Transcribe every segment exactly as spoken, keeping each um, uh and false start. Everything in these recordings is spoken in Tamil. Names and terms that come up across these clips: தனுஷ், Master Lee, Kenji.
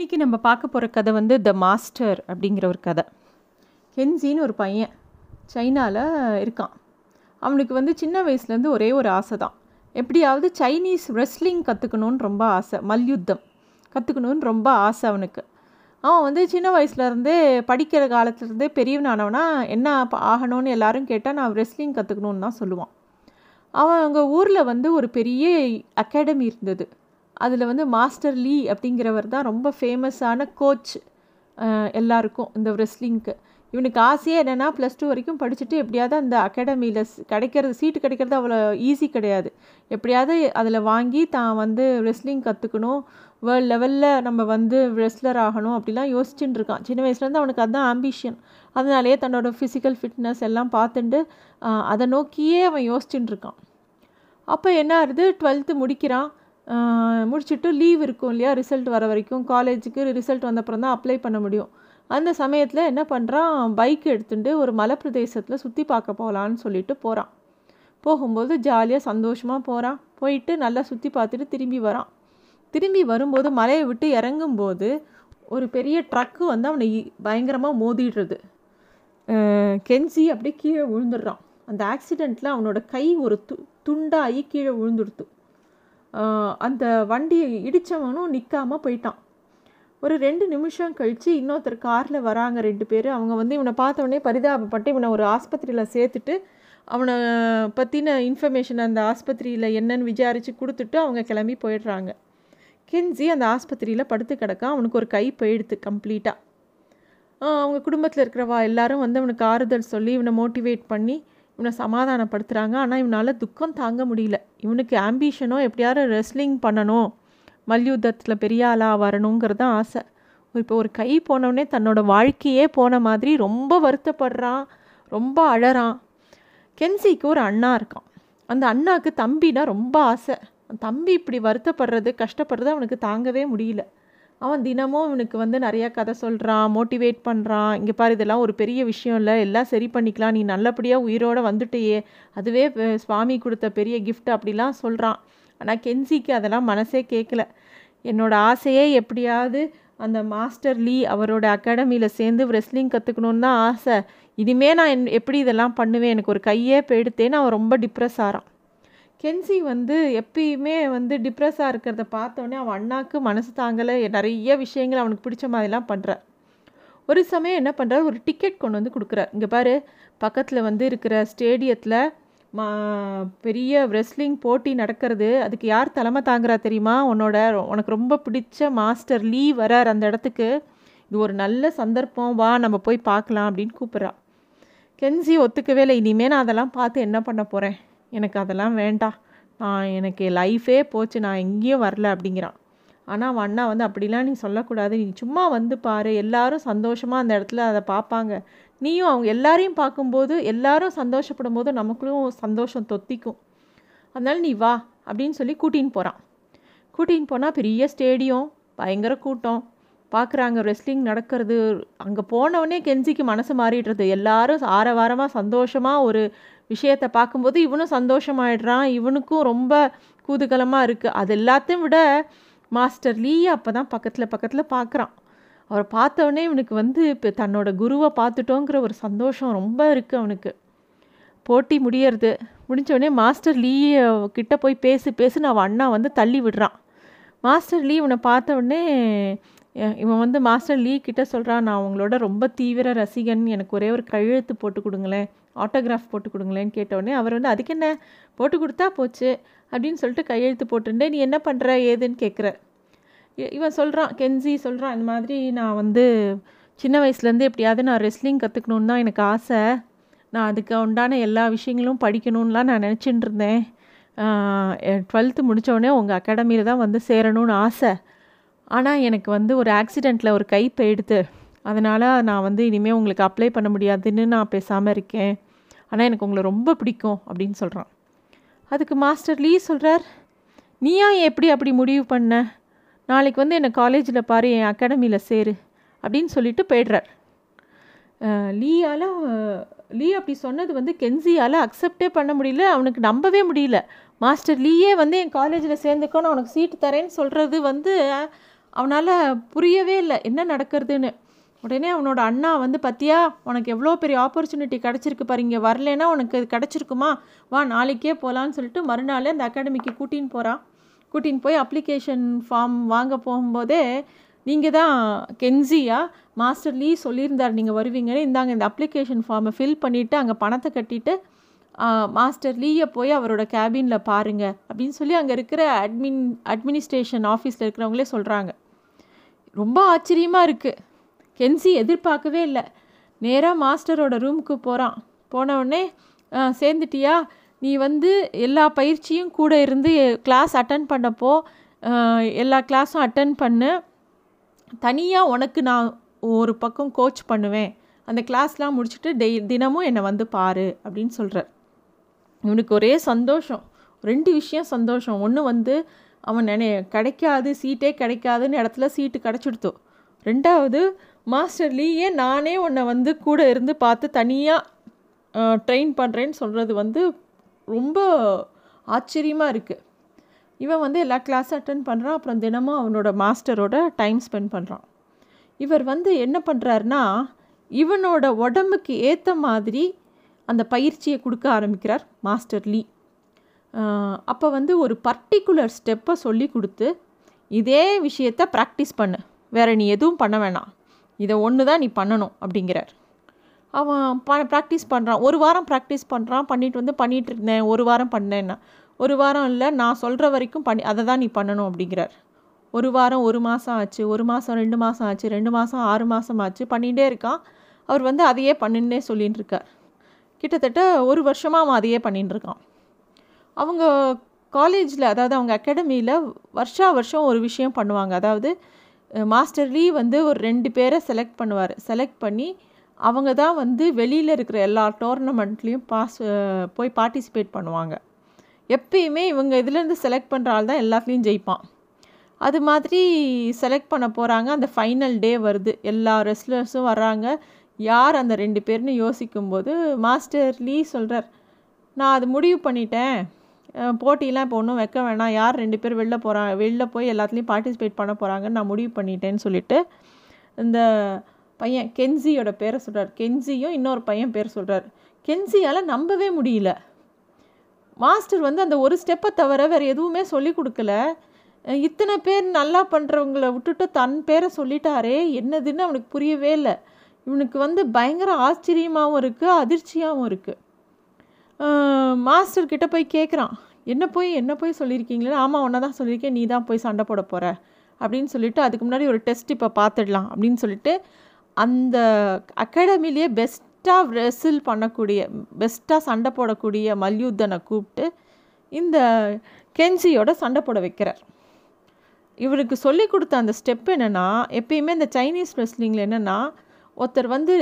இன்றைக்கி நம்ம பார்க்க போகிற கதை வந்து த மாஸ்டர் அப்படிங்கிற ஒரு கதை. கென்ஜின்னு ஒரு பையன் சைனாவில் இருக்கான். அவனுக்கு வந்து சின்ன வயசுலேருந்து ஒரே ஒரு ஆசை தான், எப்படியாவது சைனீஸ் ரெஸ்லிங் கற்றுக்கணுன்னு ரொம்ப ஆசை, மல்யுத்தம் கற்றுக்கணுன்னு ரொம்ப ஆசை அவனுக்கு. அவன் வந்து சின்ன வயசுலேருந்தே படிக்கிற காலத்துலேருந்தே பெரியவனானவனா என்ன ஆகணும்னு எல்லாரும் கேட்டால் நான் ரெஸ்லிங் கற்றுக்கணுன்னு தான் சொல்லுவான். அவன் அவங்க ஊரில் வந்து ஒரு பெரிய அகாடமி இருந்தது. அதில் வந்து மாஸ்டர் லீ அப்படிங்கிறவர் தான் ரொம்ப ஃபேமஸான கோச் எல்லாருக்கும் இந்த ரெஸ்லிங்க்கு. இவனுக்கு ஆசையே என்னென்னா, ப்ளஸ் டூ வரைக்கும் படிச்சுட்டு எப்படியாவது அந்த அகாடமியில் கிடைக்கிறது, சீட்டு கிடைக்கிறது அவ்வளோ ஈஸி கிடையாது, எப்படியாவது அதில் வாங்கி தான் வந்து ரெஸ்லிங் கற்றுக்கணும், வேர்ல்டு லெவலில் நம்ம வந்து ரெஸ்லர் ஆகணும் அப்படிலாம் யோசிச்சுட்டு இருக்கான். சின்ன வயசுலேருந்து அவனுக்கு அதுதான் ஆம்பிஷன். அதனாலேயே தன்னோட ஃபிசிக்கல் ஃபிட்னஸ் எல்லாம் பார்த்துட்டு அதை நோக்கியே அவன் யோசிச்சுட்டு இருக்கான். அப்போ என்ன ஆகுது, டுவெல்த்து முடிக்கிறான். முடிச்சுட்டு லீவ் இருக்கும் இல்லையா, ரிசல்ட் வர வரைக்கும் காலேஜுக்கு ரிசல்ட் வந்தப்புறம் தான் அப்ளை பண்ண முடியும். அந்த சமயத்தில் என்ன பண்ணுறான், பைக் எடுத்துகிட்டு ஒரு மலை பிரதேசத்தில் சுற்றி பார்க்க போகலான்னு சொல்லிட்டு போகிறான். போகும்போது ஜாலியாக சந்தோஷமாக போகிறான். போயிட்டு நல்லா சுற்றி பார்த்துட்டு திரும்பி வரான். திரும்பி வரும்போது மலையை விட்டு இறங்கும்போது ஒரு பெரிய ட்ரக்கு வந்து அவனை பயங்கரமாக மோதிடுறது. கென்ஜி அப்படியே கீழே விழுந்துடுறான். அந்த ஆக்சிடெண்ட்டில் அவனோட கை ஒரு து துண்டாகி கீழே விழுந்துடுத்து. அந்த வண்டியை இடித்தவனும் நிற்காமல் போயிட்டான். ஒரு ரெண்டு நிமிஷம் கழித்து இன்னொருத்தர் காரில் வராங்க ரெண்டு பேர். அவங்க வந்து இவனை பார்த்தவொடனே பரிதாபப்பட்டு இவனை ஒரு ஆஸ்பத்திரியில் சேர்த்துட்டு அவனை பற்றின இன்ஃபர்மேஷன் அந்த ஆஸ்பத்திரியில் என்னன்னு விசாரித்து கொடுத்துட்டு அவங்க கிளம்பி போயிடுறாங்க. கென்ஜி அந்த ஆஸ்பத்திரியில் படுத்து கிடக்கா. அவனுக்கு ஒரு கை போயிடுது கம்ப்ளீட்டாக. அவங்க குடும்பத்தில் இருக்கிறவா எல்லாரும் வந்து அவனுக்கு ஆறுதல் சொல்லி இவனை மோட்டிவேட் பண்ணி இவனை சமாதானப்படுத்துகிறாங்க. ஆனால் இவனால் துக்கம் தாங்க முடியல. இவனுக்கு ஆம்பிஷனோ எப்படியாவது ரெஸ்லிங் பண்ணணும், மல்யுத்தத்தில் பெரிய ஆளாக வரணுங்கிறது தான் ஆசை. இப்போ ஒரு கை போனவனே தன்னோட வாழ்க்கையே போன மாதிரி ரொம்ப வருத்தப்படுறான், ரொம்ப அழறான். கென்ஜிக்கு ஒரு அண்ணா இருக்கான். அந்த அண்ணாவுக்கு தம்பினா ரொம்ப ஆசை. தம்பி இப்படி வருத்தப்படுறது கஷ்டப்படுறது அவனுக்கு தாங்கவே முடியல. அவன் தினமும் இவனுக்கு வந்து நிறையா கதை சொல்கிறான், மோட்டிவேட் பண்ணுறான். இங்கே பாரு, இதெல்லாம் ஒரு பெரிய விஷயம் இல்லை, எல்லாம் சரி பண்ணிக்கலாம், நீ நல்லபடியாக உயிரோடு வந்துட்டையே, அதுவே சுவாமி கொடுத்த பெரிய கிஃப்ட் அப்படிலாம் சொல்கிறான். ஆனால் கென்ஜிக்கு அதெல்லாம் மனசே கேட்கல. என்னோடய ஆசையே எப்படியாவது அந்த மாஸ்டர் லீ அவரோட அகாடமியில் சேர்ந்து ரெஸ்லிங் கற்றுக்கணுன்னு தான் ஆசை, இனிமேல் நான் என் எப்படி இதெல்லாம் பண்ணுவேன், எனக்கு ஒரு கையே போயிடுத்தேன்னு அவன் ரொம்ப டிப்ரெஸ் ஆகிறான். கென்ஜி வந்து எப்பயுமே வந்து டிப்ரெஸ்ஸாக இருக்கிறத பார்த்தோன்னே அவன் அண்ணாக்கு மனசு தாங்கலை. நிறைய விஷயங்கள் அவனுக்கு பிடிச்ச மாதிரிலாம் பண்ணுறார். ஒரு சமயம் என்ன பண்ணுறாரு, ஒரு டிக்கெட் கொண்டு வந்து கொடுக்குறார். இங்கே பாரு, பக்கத்தில் வந்து இருக்கிற ஸ்டேடியத்தில் மா பெரிய ரெஸ்லிங் போட்டி நடக்கிறது, அதுக்கு யார் தலைமை தாங்குறா தெரியுமா, உன்னோட உனக்கு ரொம்ப பிடிச்ச மாஸ்டர் லீ வரார் அந்த இடத்துக்கு, இது ஒரு நல்ல சந்தர்ப்பம், வா நம்ம போய் பார்க்கலாம் அப்படின்னு கூப்பிட்றா. கென்ஜி ஒத்துக்கவே இல்லை. இனிமேல் நான் அதெல்லாம் பார்த்து என்ன பண்ண போகிறேன், எனக்கு அதெல்லாம் வேண்டாம், நான் எனக்கு லைஃபே போச்சு, நான் எங்கேயும் வரல அப்படிங்கிறான். ஆனால் அவன் அண்ணா வந்து அப்படிலாம் நீ சொல்லக்கூடாது, நீ சும்மா வந்து பாரு, எல்லாரும் சந்தோஷமாக அந்த இடத்துல அதை பார்ப்பாங்க, நீயும் அவங்க எல்லாரையும் பார்க்கும்போது எல்லாரும் சந்தோஷப்படும் போது நமக்குள்ளும் சந்தோஷம் தொத்திக்கும், அதனால நீ வா அப்படின்னு சொல்லி கூட்டின்னு போகிறான். கூட்டின்னு போனால் பெரிய ஸ்டேடியம், பயங்கர கூட்டம், பார்க்குறாங்க ரெஸ்லிங் நடக்கிறது. அங்கே போனவொடனே கென்ஜிக்கு மனசு மாறிடுறது. எல்லாரும் ஆரவாரமாக சந்தோஷமாக ஒரு விஷயத்தை பார்க்கும்போது இவனும் சந்தோஷமாயிடுறான், இவனுக்கும் ரொம்ப கூதுகலமாக இருக்குது. அது எல்லாத்தையும் விட மாஸ்டர் லீ அப்போ தான் பக்கத்தில் பக்கத்தில் பார்க்குறான். அவரை பார்த்தவொடனே இவனுக்கு வந்து இப்போ தன்னோட குருவை பார்த்துட்டோங்கிற ஒரு சந்தோஷம் ரொம்ப இருக்குது அவனுக்கு. போட்டி முடியறது முடிஞ்சவொடனே மாஸ்டர் லீ கிட்டே போய் பேசி பேசுன்னு அவன் அண்ணா வந்து தள்ளி விடுறான். மாஸ்டர் லீ இவனை பார்த்தவொடனே இவன் வந்து மாஸ்டர் லீ கிட்ட சொல்கிறான், நான் அவங்களோட ரொம்ப தீவிர ரசிகன், எனக்கு ஒரே ஒரு கையெழுத்து போட்டு கொடுங்களேன், ஆட்டோகிராஃப் போட்டு கொடுங்களேன்னு கேட்டோடனே அவர் வந்து அதுக்கு என்ன போட்டு கொடுத்தா போச்சு அப்படின்னு சொல்லிட்டு கையெழுத்து போட்டுட்டு நீ என்ன பண்ணுற ஏதுன்னு கேட்குற. இவன் சொல்கிறான், கென்ஜி சொல்கிறான், இந்த மாதிரி நான் வந்து சின்ன வயசுலேருந்து எப்படியாவது நான் ரெஸ்லிங் கற்றுக்கணுன்னு தான் எனக்கு ஆசை, நான் அதுக்கு உண்டான எல்லா விஷயங்களும் படிக்கணும்லாம் நான் நினச்சிட்டு இருந்தேன், டுவெல்த்து முடித்தோடனே உங்கள் அகாடமியில் தான் வந்து சேரணும்னு ஆசை, ஆனால் எனக்கு வந்து ஒரு ஆக்சிடெண்ட்டில் ஒரு கை போயிடுது, அதனால் நான் வந்து இனிமேல் உங்களுக்கு அப்ளை பண்ண முடியாதுன்னு நான் பேசாமல் இருக்கேன், ஆனால் எனக்கு உங்களை ரொம்ப பிடிக்கும் அப்படின்னு சொல்கிறான். அதுக்கு மாஸ்டர் லீ சொல்கிறார், நீயா எப்படி அப்படி முடிவு பண்ண, நாளைக்கு வந்து என்னை காலேஜில் பாரு, என் அகாடமியில் சேரு அப்படின்னு சொல்லிட்டு போய்ட்றார். லீயால் லீ அப்படி சொன்னது வந்து கென்ஜியால் அக்செப்டே பண்ண முடியல, அவனுக்கு நம்பவே முடியல. மாஸ்டர் லீயே வந்து என் காலேஜில் சேர்ந்துக்கோன்னு அவனுக்கு சீட்டு தரேன்னு சொல்கிறது வந்து அவனால் புரியவே இல்லை என்ன நடக்கிறதுன்னு. உடனே அவனோட அண்ணா வந்து, பத்தியா உனக்கு எவ்வளோ பெரிய ஆப்பர்ச்சுனிட்டி கிடச்சிருக்கு பாரு, இங்கே வரலைன்னா உனக்கு அது கிடச்சிருக்குமா, வா நாளைக்கே போகலான்னு சொல்லிட்டு மறுநாள் அந்த அகாடமிக்கு கூட்டின்னு போகிறான். கூட்டின்னு போய் அப்ளிகேஷன் ஃபார்ம் வாங்க போகும்போதே, நீங்கள் தான் கென்சியா, மாஸ்டர் லீ சொல்லியிருந்தார் நீங்கள் வருவீங்கன்னு, இந்தாங்க இந்த அப்ளிகேஷன் ஃபார்மை ஃபில் பண்ணிவிட்டு அங்கே பணத்தை கட்டிட்டு மாஸ்டர் லீயை போய் அவரோட கேபினில் பாருங்கள் அப்படின்னு சொல்லி அங்கே இருக்கிற அட்மின் அட்மினிஸ்ட்ரேஷன் ஆஃபீஸில் இருக்கிறவங்களே சொல்கிறாங்க. ரொம்ப ஆச்சரியமாக இருக்குது. கென்சி எதிர்பார்க்கவே இல்லை. நேராக மாஸ்டரோட ரூமுக்கு போகிறான். போனவுடனே, சேர்ந்துட்டியா நீ வந்து எல்லா பயிற்சியும் கூட இருந்து கிளாஸ் அட்டன் பண்ணப்போ எல்லா கிளாஸும் அட்டன் பண்ணு, தனியாக உனக்கு நான் ஒரு பக்கம் கோச் பண்ணுவேன், அந்த கிளாஸ்லாம் முடிச்சுட்டு டெய் தினமும் என்னை வந்து பாரு அப்படின்னு சொல்கிறார். இவனுக்கு ஒரே சந்தோஷம். ரெண்டு விஷயம் சந்தோஷம். ஒன்று வந்து அவன் நினை கிடைக்காது சீட்டே கிடைக்காதுன்னு இடத்துல சீட்டு கிடச்சிடுத்தோம். ரெண்டாவது, மாஸ்டர் லீயே நானே உன்னை வந்து கூட இருந்து பார்த்து தனியாக ட்ரெயின் பண்ணுறேன்னு சொல்கிறது வந்து ரொம்ப ஆச்சரியமாக இருக்குது. இவன் வந்து எல்லா கிளாஸும் அட்டன் பண்ணுறான். அப்புறம் தினமும் அவனோட மாஸ்டரோட டைம் ஸ்பெண்ட் பண்ணுறான். இவர் வந்து என்ன பண்ணுறாருனா, இவனோட உடம்புக்கு ஏற்ற மாதிரி அந்த பயிற்சியை கொடுக்க ஆரம்பிக்கிறார் மாஸ்டர் லீ. அப்போ வந்து ஒரு பர்டிகுலர் ஸ்டெப்பை சொல்லி கொடுத்து, இதே விஷயத்த ப்ராக்டிஸ் பண்ணு, வேறு நீ எதுவும் பண்ண வேணாம், இதை ஒன்று தான் நீ பண்ணணும் அப்படிங்கிறார். அவன் ப ப்ராக்டிஸ் பண்ணுறான். ஒரு வாரம் ப்ராக்டிஸ் பண்ணுறான். பண்ணிட்டு வந்து பண்ணிகிட்டு இருந்தேன் ஒரு வாரம் பண்ணேன்னா, ஒரு வாரம் இல்லை நான் சொல்கிற வரைக்கும் பண்ணி அதை தான் நீ பண்ணணும் அப்படிங்கிறார். ஒரு வாரம் ஒரு மாதம் ஆச்சு, ஒரு மாதம் ரெண்டு மாதம் ஆச்சு, ரெண்டு மாதம் ஆறு மாதம் ஆச்சு, பண்ணிகிட்டே இருக்கான். அவர் வந்து அதையே பண்ணின்னே சொல்லிகிட்டு இருக்கார். கிட்டத்தட்ட ஒரு வருஷமாக அவன் அதையே பண்ணிகிட்டு இருக்கான். அவங்க காலேஜில், அதாவது அவங்க அகாடமியில் வருஷா வருஷம் ஒரு விஷயம் பண்ணுவாங்க. அதாவது மாஸ்டர் லீ வந்து ஒரு ரெண்டு பேரை செலக்ட் பண்ணுவார். செலக்ட் பண்ணி அவங்க தான் வந்து வெளியில் இருக்கிற எல்லா டோர்னமெண்ட்லேயும் பாஸ் போய் பார்ட்டிசிபேட் பண்ணுவாங்க. எப்பயுமே இவங்க இதுலேருந்து செலக்ட் பண்ணுற ஆள் தான் எல்லாத்துலேயும் ஜெயிப்பான். அது மாதிரி செலக்ட் பண்ண போகிறாங்க. அந்த ஃபைனல் டே வருது, எல்லா ரெஸ்லர்ஸும் வர்றாங்க. யார் அந்த ரெண்டு பேர்னு யோசிக்கும்போது மாஸ்டர் லீ சொல்கிறார், நான் அது முடிவு பண்ணிட்டேன், போட்டியெலாம் இப்போ ஒன்றும் வைக்க வேணாம், யார் ரெண்டு பேர் வெளில போகிறாங்க, வெளில போய் எல்லாத்துலேயும் பார்ட்டிசிபேட் பண்ண போகிறாங்கன்னு நான் முடிவு பண்ணிட்டேன்னு சொல்லிட்டு இந்த பையன் கென்சியோட பேரை சொல்கிறார். கென்சியும் இன்னொரு பையன் பேர் சொல்கிறார். கென்சியால் நம்பவே முடியல. மாஸ்டர் வந்து அந்த ஒரு ஸ்டெப்பை தவிர வேறு எதுவுமே சொல்லி கொடுக்கல. இத்தனை பேர் நல்லா பண்ணுறவங்கள விட்டுட்டு தன் பேரை சொல்லிட்டாரே, என்னதுன்னு அவனுக்கு புரியவே இல்லை. இவனுக்கு வந்து பயங்கர ஆச்சரியமாகவும் இருக்குது, அதிர்ச்சியாகவும் இருக்குது. மாஸ்டர்கிட்ட போய் கேட்குறான், என்ன போய் என்ன போய் சொல்லியிருக்கீங்களே. ஆமாம் உன்னை தான் சொல்லியிருக்கேன், நீ தான் போய் சண்டை போட போகிற அப்படின்னு சொல்லிவிட்டு, அதுக்கு முன்னாடி ஒரு டெஸ்ட் இப்போ பார்த்துடலாம் அப்படின்னு சொல்லிட்டு, அந்த அகாடமிலேயே பெஸ்ட்டாக ரெசில் பண்ணக்கூடிய, பெஸ்ட்டாக சண்டை போடக்கூடிய மல்யுத்தனை கூப்பிட்டு இந்த கென்சியோட சண்டை போட வைக்கிறார். இவருக்கு சொல்லி கொடுத்த அந்த ஸ்டெப் என்னென்னா, எப்பயுமே இந்த சைனீஸ் ரெஸ்லிங்கில் என்னென்னா, ஒருத்தர் வந்து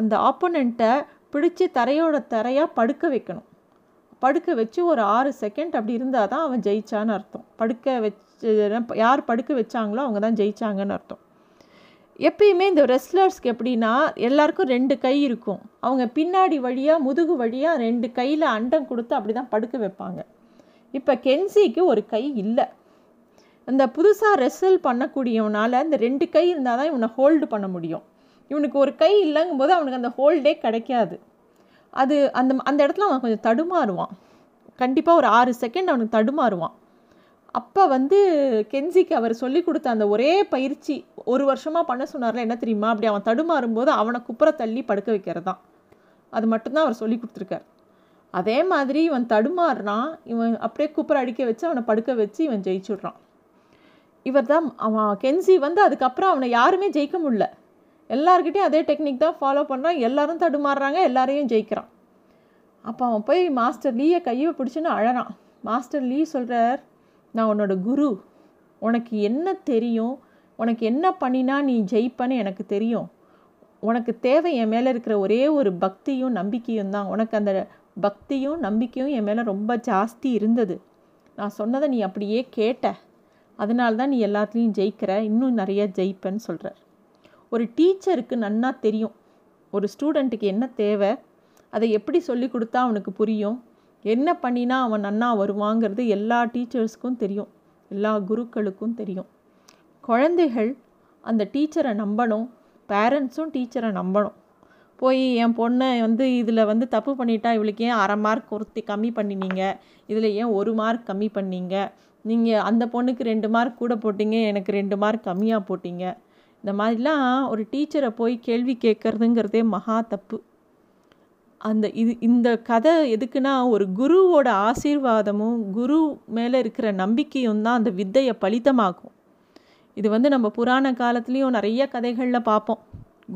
அந்த ஆப்போனண்ட்டை பிடிச்சி தரையோட தரையாக படுக்க வைக்கணும். படுக்க வச்சு ஒரு ஆறு செகண்ட் அப்படி இருந்தால் தான் அவன் ஜெயிச்சான்னு அர்த்தம். படுக்க வச்சு யார் படுக்க வச்சாங்களோ அவங்க தான் ஜெயிச்சாங்கன்னு அர்த்தம். எப்பயுமே இந்த ரெஸ்லர்ஸ்க்கு எப்படின்னா, எல்லாருக்கும் ரெண்டு கை இருக்கும். அவங்க பின்னாடி வழியாக முதுகு வழியாக ரெண்டு கையில் அண்டம் கொடுத்து அப்படி தான் படுக்க வைப்பாங்க. இப்போ கென்சிக்கு ஒரு கை இல்லை. இந்த புதுசாக ரெஸ்ல் பண்ணக்கூடியவனால் இந்த ரெண்டு கை இருந்தால் தான் இவனை ஹோல்டு பண்ண முடியும். இவனுக்கு ஒரு கை இல்லைங்கும்போது அவனுக்கு அந்த ஹோல்டே கிடைக்காது. அது அந்த அந்த இடத்துல அவன் கொஞ்சம் தடுமாறுவான். கண்டிப்பாக ஒரு ஆறு செகண்ட் அவனுக்கு தடுமாறுவான். அப்போ வந்து கென்சிக்கு அவர் சொல்லி கொடுத்த அந்த ஒரே பயிற்சி, ஒரு வருஷமாக பண்ண சொன்னார்ல, என்ன தெரியுமா, அப்படி அவன் தடுமாறும்போது அவனை குப்புற தள்ளி படுக்க வைக்கிறது தான். அது மட்டும்தான் அவர் சொல்லி கொடுத்துருக்கார். அதே மாதிரி இவன் தடுமாறுறான், இவன் அப்படியே குப்புற அடிக்க வச்சு அவனை படுக்க வச்சு இவன் ஜெயிச்சுட்றான். இவர் தான் அவன் கென்சி வந்து அதுக்கப்புறம் அவனை யாருமே ஜெயிக்க முடியல. எல்லாருக்கிட்டையும் அதே டெக்னிக் தான் ஃபாலோ பண்ணுறான். எல்லோரும் தடுமாறுறாங்க, எல்லாரையும் ஜெயிக்கிறான். அப்போ அவன் போய் மாஸ்டர் லீயை கையை பிடிச்சின்னு அழறான். மாஸ்டர் லீ சொல்கிறார், நான் உன்னோட குரு, உனக்கு என்ன தெரியும், உனக்கு என்ன பண்ணினா நீ ஜெயிப்பன்னு எனக்கு தெரியும். உனக்கு தேவை என் மேலே இருக்கிற ஒரே ஒரு பக்தியும் நம்பிக்கையும் தான். உனக்கு அந்த பக்தியும் நம்பிக்கையும் என் மேலே ரொம்ப ஜாஸ்தி இருந்தது. நான் சொன்னதை நீ அப்படியே கேட்ட, அதனால தான் நீ எல்லாத்துலேயும் ஜெயிக்கிற, இன்னும் நிறையா ஜெயிப்பேன்னு சொல்கிறார். ஒரு டீச்சருக்கு நன்னா தெரியும் ஒரு ஸ்டூடெண்ட்டுக்கு என்ன தேவை, அதை எப்படி சொல்லி கொடுத்தா அவனுக்கு புரியும், என்ன பண்ணினா அவன் நன்னா வருவாங்கிறது எல்லா டீச்சர்ஸ்க்கும் தெரியும், எல்லா குருக்களுக்கும் தெரியும். குழந்தைகள் அந்த டீச்சரை நம்பணும், பேரண்ட்ஸும் டீச்சரை நம்பணும். போய் என் பொண்ணை வந்து இதில் வந்து தப்பு பண்ணிட்டா, இவளுக்கு ஏன் அரை மார்க் ஒருத்தி கம்மி பண்ணினீங்க, இதில் ஏன் ஒரு மார்க் கம்மி பண்ணிங்க, நீங்கள் அந்த பொண்ணுக்கு ரெண்டு மார்க் கூட போட்டிங்க, எனக்கு ரெண்டு மார்க் கம்மியாக போட்டிங்க, இந்த மாதிரிலாம் ஒரு டீச்சரை போய் கேள்வி கேட்குறதுங்கிறதே மகா தப்பு. அந்த இது இந்த கதை எதுக்குன்னா, ஒரு குருவோட ஆசீர்வாதமும் குரு மேலே இருக்கிற நம்பிக்கையும் தான் அந்த வித்தையை பலிதமாக்கும். இது வந்து நம்ம புராண காலத்துலேயும் நிறைய கதைகளில் பார்ப்போம்.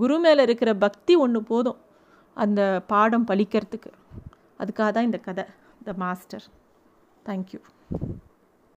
குரு மேலே இருக்கிற பக்தி ஒன்று போதும் அந்த பாடம் பலிக்கிறதுக்கு. அதுக்காக தான் இந்த கதை, த மாஸ்டர். தேங்க்யூ.